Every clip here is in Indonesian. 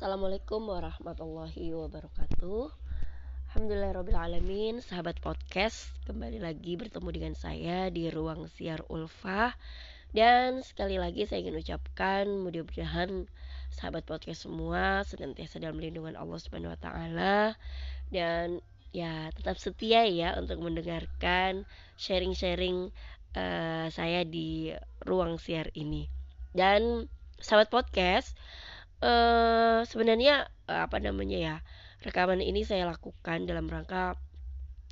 Assalamualaikum warahmatullahi wabarakatuh. Alhamdulillahirrabbilalamin. Sahabat podcast, kembali lagi bertemu dengan saya di ruang siar Ulfa. Dan sekali lagi saya ingin ucapkan, mudah-mudahan sahabat podcast semua senantiasa dalam lindungan Allah SWT. Dan ya, tetap setia ya untuk mendengarkan sharing-sharing saya di ruang siar ini. Dan sahabat podcast, sebenarnya rekaman ini saya lakukan dalam rangka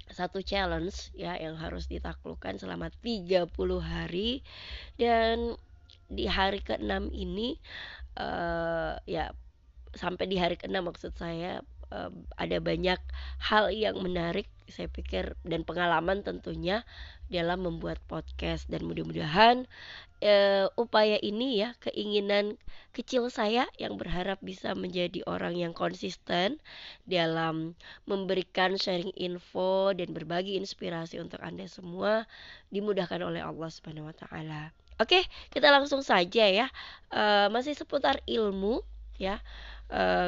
satu challenge ya, yang harus ditaklukkan selama 30 hari. Dan di hari ke-6 ini sampai di hari ke-6 maksud saya, ada banyak hal yang menarik saya pikir, dan pengalaman tentunya dalam membuat podcast. Dan mudah-mudahan upaya ini ya, keinginan kecil saya yang berharap bisa menjadi orang yang konsisten dalam memberikan sharing info dan berbagi inspirasi untuk Anda semua, dimudahkan oleh Allah Subhanahu wa Ta'ala. Oke, kita langsung saja ya, masih seputar ilmu ya.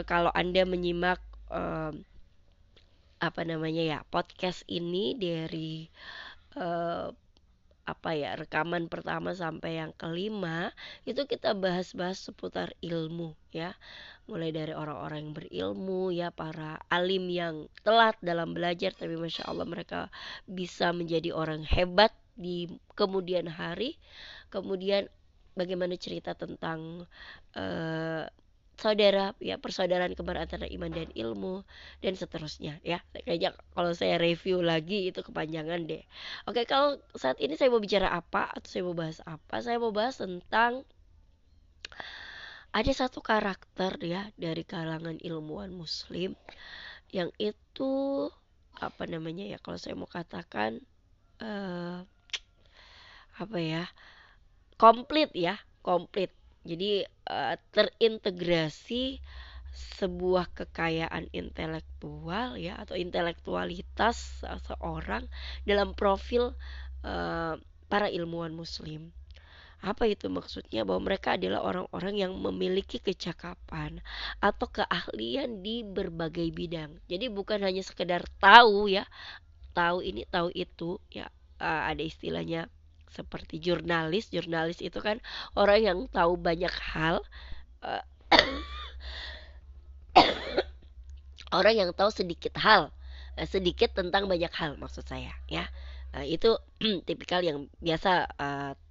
Kalau Anda menyimak podcast ini dari rekaman pertama sampai yang kelima, itu kita bahas-bahas seputar ilmu ya, mulai dari orang-orang yang berilmu ya, para alim yang telat dalam belajar tapi Masya Allah mereka bisa menjadi orang hebat di kemudian hari. Kemudian bagaimana cerita tentang saudara ya, persaudaraan kembar antara iman dan ilmu, dan seterusnya ya. Kayaknya kalau saya review lagi itu kepanjangan deh. Oke, kalau saat ini saya mau bicara apa atau saya mau bahas apa? Saya mau bahas tentang ada satu karakter ya dari kalangan ilmuwan muslim yang itu kalau saya mau katakan komplit. Jadi terintegrasi sebuah kekayaan intelektual ya, atau intelektualitas seseorang dalam profil para ilmuwan muslim. Apa itu maksudnya? Bahwa mereka adalah orang-orang yang memiliki kecakapan atau keahlian di berbagai bidang. Jadi bukan hanya sekedar tahu ya, tahu ini tahu itu ya, ada istilahnya seperti jurnalis itu kan orang yang tahu banyak hal, orang yang tahu sedikit hal, sedikit tentang banyak hal maksud saya ya. Itu tipikal yang biasa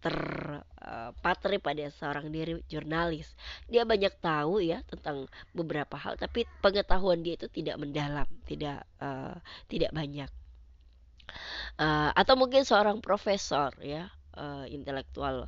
terpatri pada seorang diri jurnalis. Dia banyak tahu ya tentang beberapa hal, tapi pengetahuan dia itu tidak mendalam, tidak banyak. Atau mungkin seorang profesor ya, intelektual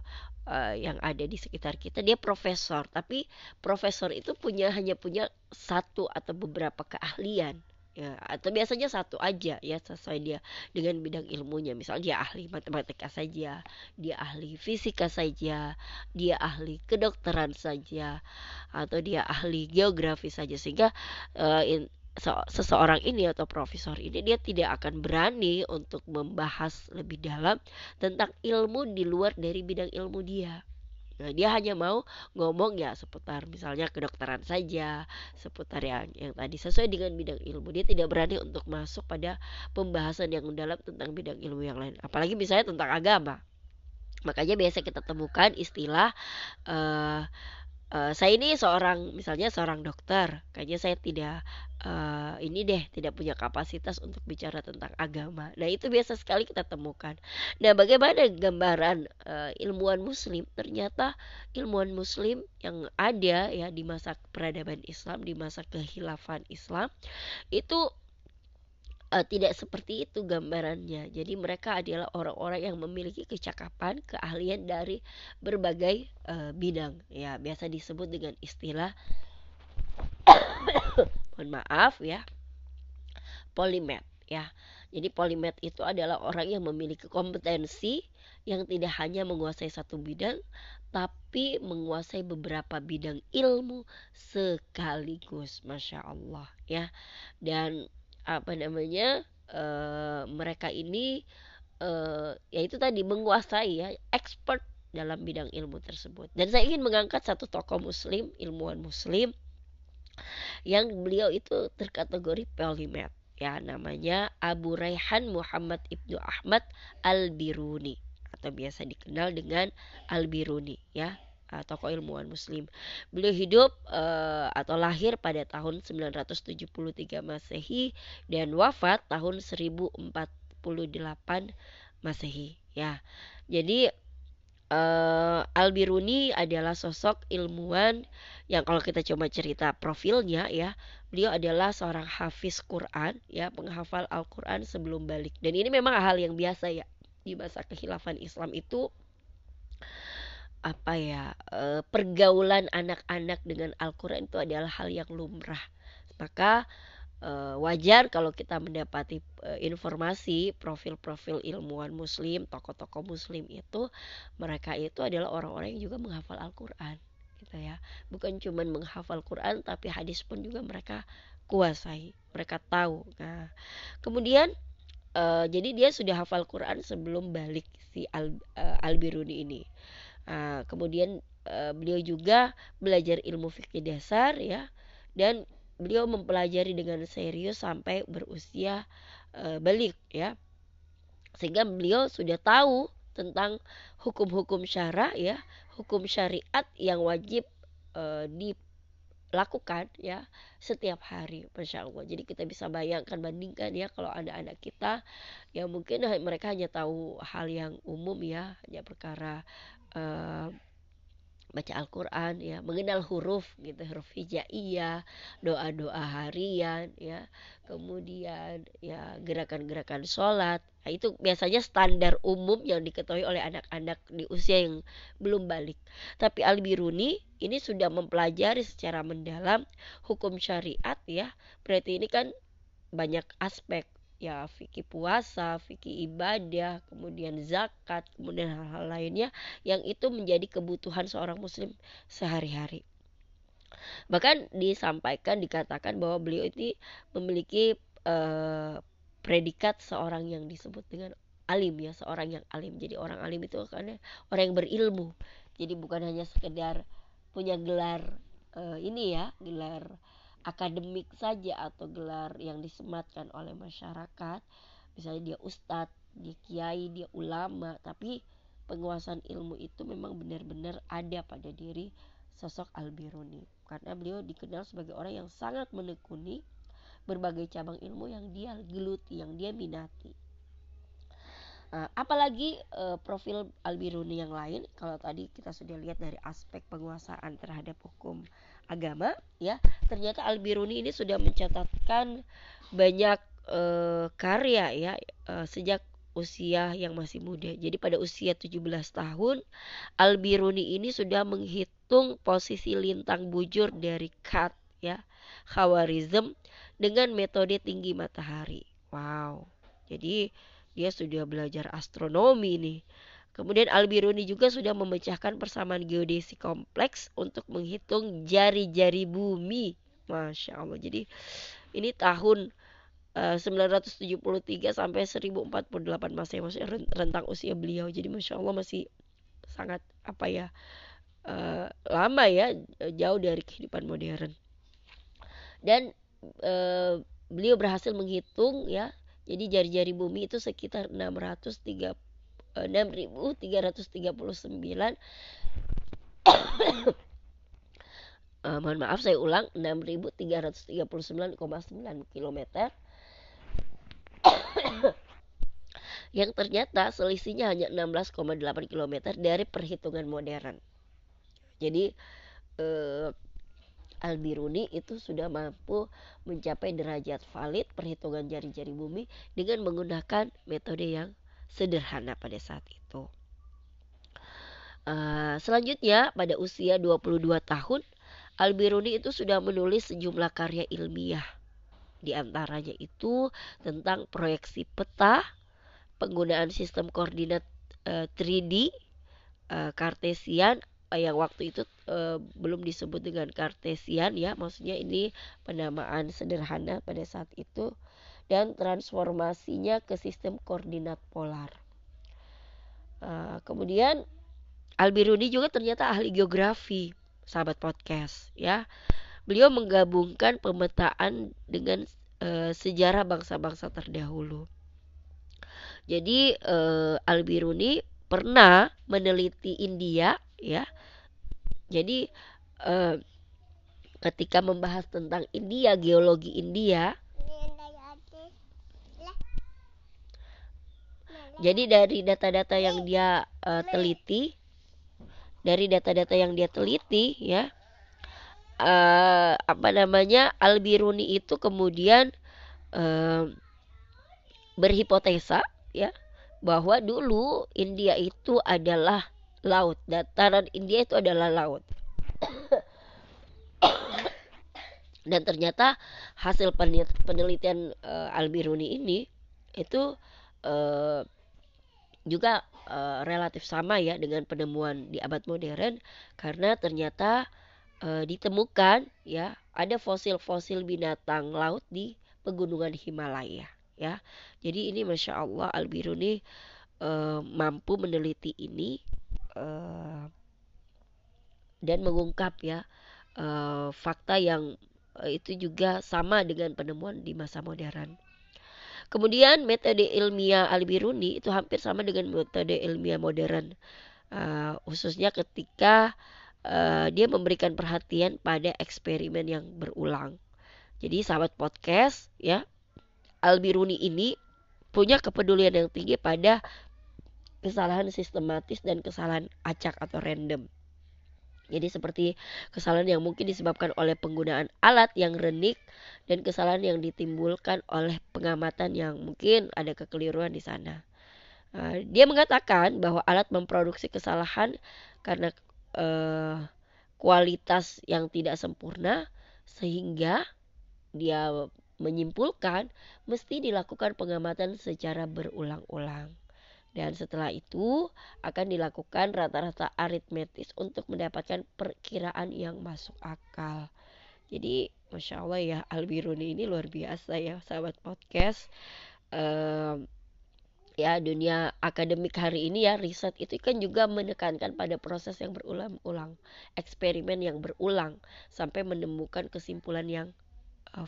yang ada di sekitar kita, dia profesor, tapi profesor itu hanya punya satu atau beberapa keahlian ya, atau biasanya satu aja ya, sesuai dia dengan bidang ilmunya. Misal dia ahli matematika saja, dia ahli fisika saja, dia ahli kedokteran saja, atau dia ahli geografi saja, sehingga seseorang ini atau profesor ini dia tidak akan berani untuk membahas lebih dalam tentang ilmu di luar dari bidang ilmu dia. Nah, dia hanya mau ngomong ya seputar misalnya kedokteran saja, seputar yang tadi sesuai dengan bidang ilmu. Dia tidak berani untuk masuk pada pembahasan yang mendalam tentang bidang ilmu yang lain, apalagi misalnya tentang agama. Makanya biasa kita temukan istilah saya ini seorang dokter, kayaknya saya tidak punya kapasitas untuk bicara tentang agama. Nah, itu biasa sekali kita temukan. Nah, bagaimana gambaran ilmuwan muslim? Ternyata ilmuwan muslim yang ada ya di masa peradaban Islam, di masa kehilafan Islam, itu tidak seperti itu gambarannya. Jadi mereka adalah orang-orang yang memiliki kecakapan, keahlian dari berbagai bidang ya, biasa disebut dengan istilah polimat ya. Jadi polimat itu adalah orang yang memiliki kompetensi yang tidak hanya menguasai satu bidang, tapi menguasai beberapa bidang ilmu sekaligus. Masya Allah ya. Dan mereka ini itu tadi menguasai ya, expert dalam bidang ilmu tersebut. Dan saya ingin mengangkat satu tokoh muslim, ilmuwan muslim yang beliau itu terkategori polymath ya, namanya Abu Rayhan Muhammad ibnu Ahmad Al-Biruni atau biasa dikenal dengan Al-Biruni ya, tokoh ilmuwan muslim. Beliau hidup atau lahir pada tahun 973 Masehi dan wafat tahun 1048 Masehi ya. Jadi Al-Biruni adalah sosok ilmuwan yang kalau kita coba cerita profilnya ya, beliau adalah seorang hafiz Quran ya, penghafal Al-Quran sebelum balik. Dan ini memang hal yang biasa ya di masa kekhilafan Islam itu, apa ya, pergaulan anak-anak dengan Al-Quran itu adalah hal yang lumrah. Maka wajar kalau kita mendapati informasi profil-profil ilmuwan muslim, tokoh-tokoh muslim itu, mereka itu adalah orang-orang yang juga menghafal Al-Quran gitu ya. Bukan cuma menghafal Quran tapi hadis pun juga mereka kuasai, mereka tahu. Nah, kemudian jadi dia sudah hafal Quran sebelum balik si Al-Biruni ini. Kemudian beliau juga belajar ilmu fikih dasar ya, dan beliau mempelajari dengan serius sampai berusia balik ya, sehingga beliau sudah tahu tentang hukum-hukum syara ya, hukum syariat yang wajib dilakukan ya setiap hari, Masya Allah. Jadi kita bisa bayangkan, bandingkan ya, kalau anak-anak kita ya mungkin mereka hanya tahu hal yang umum ya, hanya perkara baca Al-Quran ya, mengenal huruf gitu, huruf hijaiyah, doa-doa harian ya, kemudian ya gerakan-gerakan sholat. Nah, itu biasanya standar umum yang diketahui oleh anak-anak di usia yang belum balik. Tapi Al-Biruni ini sudah mempelajari secara mendalam hukum syariat ya. Berarti ini kan banyak aspek ya, fikih puasa, fikih ibadah, kemudian zakat, kemudian hal-hal lainnya yang itu menjadi kebutuhan seorang muslim sehari-hari. Bahkan disampaikan, dikatakan bahwa beliau itu memiliki predikat seorang yang disebut dengan alim ya, seorang yang alim. Jadi orang alim itu karena orang yang berilmu. Jadi bukan hanya sekedar punya gelar ini ya, gelar akademik saja atau gelar yang disematkan oleh masyarakat, misalnya dia ustadz, dia kiai, dia ulama, tapi penguasaan ilmu itu memang benar-benar ada pada diri sosok Al-Biruni, karena beliau dikenal sebagai orang yang sangat menekuni berbagai cabang ilmu yang dia geluti, yang dia minati. Apalagi profil Al-Biruni yang lain, kalau tadi kita sudah lihat dari aspek penguasaan terhadap hukum agama ya, ternyata Al-Biruni ini sudah mencatatkan banyak karya ya, sejak usia yang masih muda. Jadi pada usia 17 tahun Al-Biruni ini sudah menghitung posisi lintang bujur dari Qat ya, Khawarizm, dengan metode tinggi matahari. Wow. Jadi dia sudah belajar astronomi nih. Kemudian Al-Biruni juga sudah memecahkan persamaan geodesi kompleks untuk menghitung jari-jari bumi. Masya Allah. Jadi ini tahun 973 sampai 1048 Masehi, maksudnya rentang usia beliau. Jadi Masya Allah masih sangat apa ya, lama ya, jauh dari kehidupan modern. Dan beliau berhasil menghitung ya, jadi jari-jari bumi itu sekitar 6.339 mohon maaf saya ulang, 6.339,9 km yang ternyata selisihnya hanya 16,8 km dari perhitungan modern. Jadi Al-Biruni itu sudah mampu mencapai derajat valid perhitungan jari-jari bumi dengan menggunakan metode yang sederhana pada saat itu. Selanjutnya pada usia 22 tahun Al-Biruni itu sudah menulis sejumlah karya ilmiah. Di antaranya itu tentang proyeksi peta, penggunaan sistem koordinat 3D Kartesian yang waktu itu belum disebut dengan Kartesian ya, maksudnya ini penamaan sederhana pada saat itu, dan transformasinya ke sistem koordinat polar. Kemudian Al-Biruni juga ternyata ahli geografi, sahabat podcast ya. beliau menggabungkan pemetaan dengan sejarah bangsa-bangsa terdahulu. Jadi Al-Biruni pernah meneliti India, ya. Jadi ketika membahas tentang India, geologi India. Jadi dari data-data yang dia teliti, ya, Al-Biruni itu kemudian berhipotesa, ya, bahwa dulu India itu adalah laut, dataran India itu adalah laut. Dan ternyata hasil penelitian Al-Biruni ini itu juga relatif sama ya dengan penemuan di abad modern, karena ternyata ditemukan ya ada fosil-fosil binatang laut di pegunungan Himalaya ya. Jadi ini Masya Allah Al-Biruni mampu meneliti ini dan mengungkap ya fakta yang itu juga sama dengan penemuan di masa modern. Kemudian metode ilmiah Al-Biruni itu hampir sama dengan metode ilmiah modern, khususnya ketika dia memberikan perhatian pada eksperimen yang berulang. Jadi sahabat podcast ya, Al-Biruni ini punya kepedulian yang tinggi pada kesalahan sistematis dan kesalahan acak atau random. Jadi seperti kesalahan yang mungkin disebabkan oleh penggunaan alat yang renik dan kesalahan yang ditimbulkan oleh pengamatan yang mungkin ada kekeliruan di sana. Dia mengatakan bahwa alat memproduksi kesalahan karena kualitas yang tidak sempurna, sehingga dia menyimpulkan mesti dilakukan pengamatan secara berulang-ulang. Dan setelah itu akan dilakukan rata-rata aritmetis untuk mendapatkan perkiraan yang masuk akal. Jadi Masya Allah ya, Al-Biruni ini luar biasa ya sahabat podcast. Ya dunia akademik hari ini ya, riset itu kan juga menekankan pada proses yang berulang-ulang, eksperimen yang berulang, sampai menemukan kesimpulan yang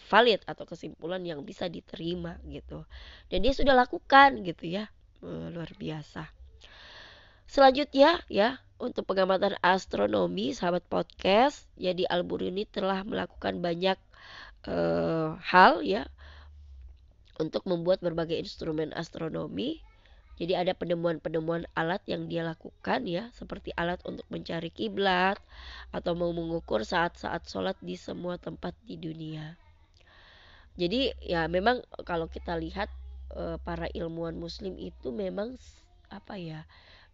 valid atau kesimpulan yang bisa diterima gitu. Dan dia sudah lakukan gitu ya, luar biasa. Selanjutnya ya, untuk pengamatan astronomi sahabat podcast, jadi Al-Biruni telah melakukan banyak hal ya untuk membuat berbagai instrumen astronomi. Jadi ada penemuan-penemuan alat yang dia lakukan ya, seperti alat untuk mencari kiblat atau mau mengukur saat-saat sholat di semua tempat di dunia. Jadi ya memang kalau kita lihat para ilmuwan muslim itu memang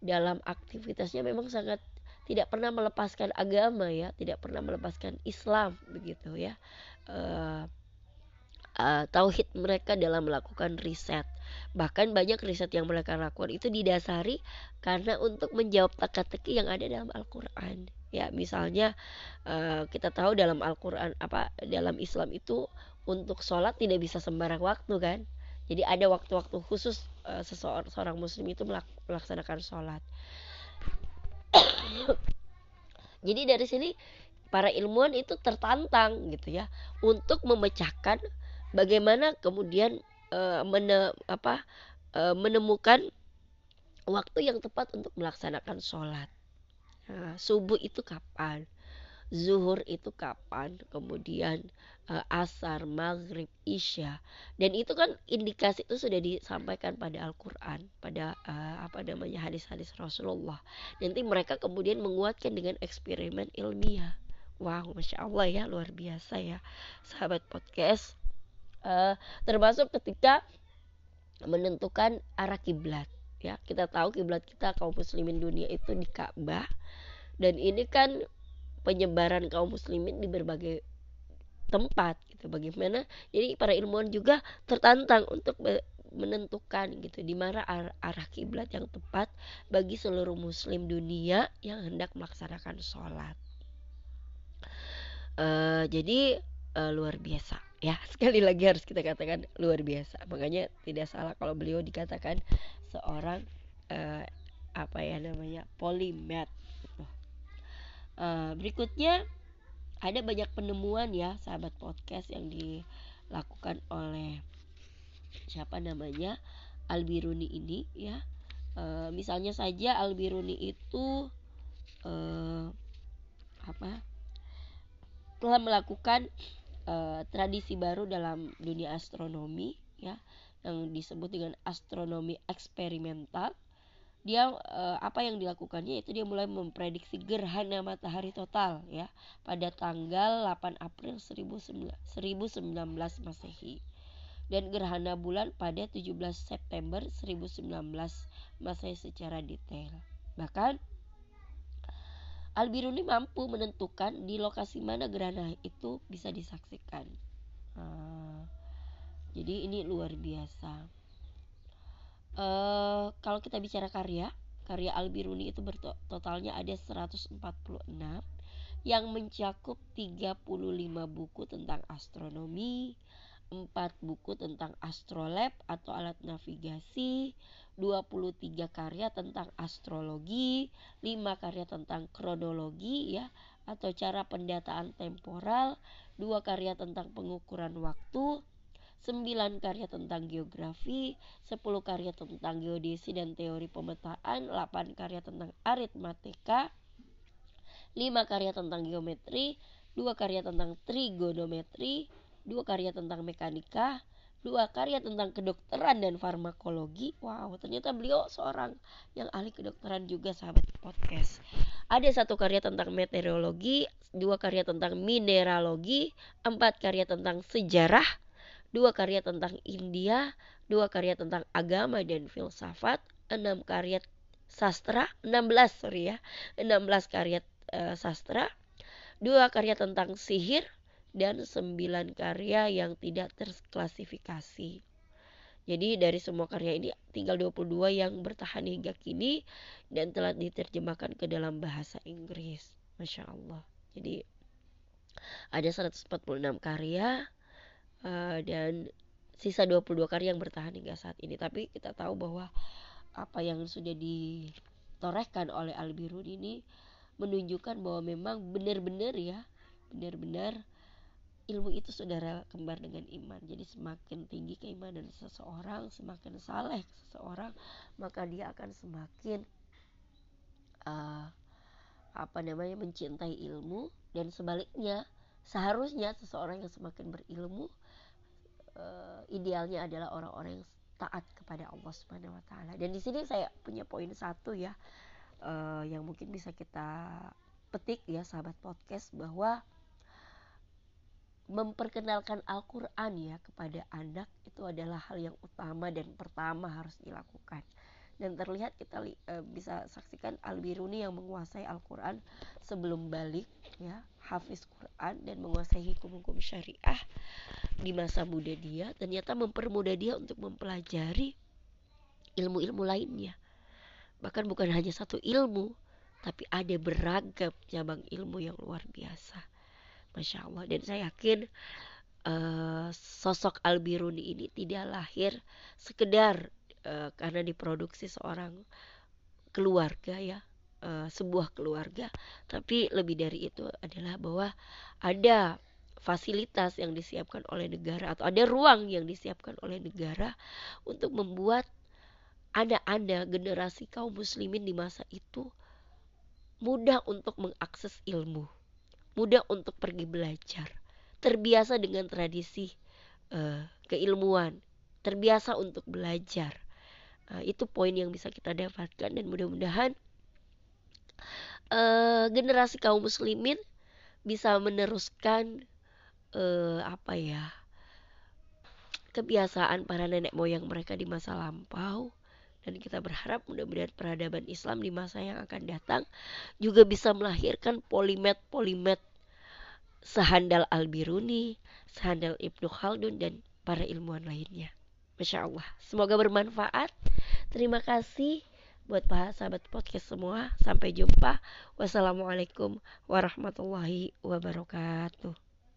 dalam aktivitasnya memang sangat tidak pernah melepaskan agama ya, tidak pernah melepaskan Islam begitu ya. Tauhid mereka dalam melakukan riset, bahkan banyak riset yang mereka lakukan itu didasari karena untuk menjawab teka-teki yang ada dalam Al-Quran ya. Misalnya kita tahu dalam Al-Quran dalam Islam itu untuk sholat tidak bisa sembarang waktu kan. Jadi ada waktu-waktu khusus seorang muslim itu melaksanakan sholat. Jadi dari sini para ilmuwan itu tertantang gitu ya untuk memecahkan bagaimana kemudian menemukan waktu yang tepat untuk melaksanakan sholat. Subuh itu kapan? Zuhur itu kapan, kemudian asar, maghrib, isya, dan itu kan indikasi itu sudah disampaikan pada Al-Quran, pada hadis-hadis Rasulullah. Nanti mereka kemudian menguatkan dengan eksperimen ilmiah. Wow, Masya Allah ya, luar biasa ya, sahabat podcast. Termasuk ketika menentukan arah kiblat. Ya, kita tahu kiblat kita kaum muslimin dunia itu di Ka'bah, dan ini kan penyebaran kaum muslimin di berbagai tempat gitu. Bagaimana? Jadi para ilmuwan juga tertantang untuk menentukan gitu di mana arah kiblat yang tepat bagi seluruh muslim dunia yang hendak melaksanakan sholat. Jadi luar biasa ya. Sekali lagi harus kita katakan luar biasa. Makanya tidak salah kalau beliau dikatakan seorang polimat. Berikutnya ada banyak penemuan ya sahabat podcast yang dilakukan oleh siapa namanya Al-Biruni ini ya. Misalnya saja Al-Biruni itu telah melakukan tradisi baru dalam dunia astronomi ya, yang disebut dengan astronomi eksperimental. Dia apa yang dilakukannya itu dia mulai memprediksi gerhana matahari total ya pada tanggal 8 April 1919 Masehi dan gerhana bulan pada 17 September 1919 Masehi secara detail. Bahkan Al-Biruni mampu menentukan di lokasi mana gerhana itu bisa disaksikan. Jadi ini luar biasa. Kalau kita bicara karya Al-Biruni itu totalnya ada 146 yang mencakup 35 buku tentang astronomi, 4 buku tentang astrolab atau alat navigasi, 23 karya tentang astrologi, 5 karya tentang kronologi ya atau cara pendataan temporal, 2 karya tentang pengukuran waktu, 9 karya tentang geografi, 10 karya tentang geodesi dan teori pemetaan, 8 karya tentang aritmatika, 5 karya tentang geometri, 2 karya tentang trigonometri, 2 karya tentang mekanika, 2 karya tentang kedokteran dan farmakologi. Wow, ternyata beliau seorang yang ahli kedokteran juga sahabat podcast. Ada 1 karya tentang meteorologi, 2 karya tentang mineralogi, 4 karya tentang sejarah, 2 karya tentang India, 2 karya tentang agama dan filsafat, 6 karya sastra, 16 karya sastra, 2 karya tentang sihir, dan 9 karya yang tidak terklasifikasi. Jadi dari semua karya ini tinggal 22 yang bertahan hingga kini dan telah diterjemahkan ke dalam bahasa Inggris. Masya Allah. Jadi ada 146 karya dan sisa 22 karya yang bertahan hingga saat ini. Tapi kita tahu bahwa apa yang sudah ditorehkan oleh Al-Biruni ini menunjukkan bahwa memang benar-benar ilmu itu saudara kembar dengan iman. Jadi semakin tinggi keimanan seseorang, semakin saleh seseorang, maka dia akan semakin mencintai ilmu. Dan sebaliknya, seharusnya seseorang yang semakin berilmu, idealnya adalah orang-orang yang taat kepada Allah Subhanahu Wa Taala. Dan di sini saya punya poin 1 ya, yang mungkin bisa kita petik ya sahabat podcast, bahwa memperkenalkan Al-Quran ya kepada anak itu adalah hal yang utama dan pertama harus dilakukan. Dan terlihat kita bisa saksikan Al-Biruni yang menguasai Al-Quran sebelum balik ya, hafiz Quran dan menguasai hukum-hukum syariah di masa muda dia, ternyata mempermudah dia untuk mempelajari ilmu-ilmu lainnya. Bahkan bukan hanya satu ilmu, tapi ada beragam cabang ilmu yang luar biasa. Masya Allah. Dan saya yakin sosok Al-Biruni ini tidak lahir sekedar karena diproduksi seorang keluarga ya, sebuah keluarga, tapi lebih dari itu adalah bahwa ada fasilitas yang disiapkan oleh negara atau ada ruang yang disiapkan oleh negara untuk membuat anak-anak generasi kaum muslimin di masa itu mudah untuk mengakses ilmu, mudah untuk pergi belajar, terbiasa dengan tradisi keilmuan, terbiasa untuk belajar. Itu poin yang bisa kita dapatkan, dan mudah-mudahan generasi kaum muslimin bisa meneruskan kebiasaan para nenek moyang mereka di masa lampau. Dan kita berharap mudah-mudahan peradaban Islam di masa yang akan datang juga bisa melahirkan polimet-polimet sehandal Al-Biruni, sehandal Ibnu Khaldun, dan para ilmuwan lainnya. Masya Allah. Semoga bermanfaat. Terima kasih buat para sahabat podcast semua. Sampai jumpa. Wassalamualaikum warahmatullahi wabarakatuh.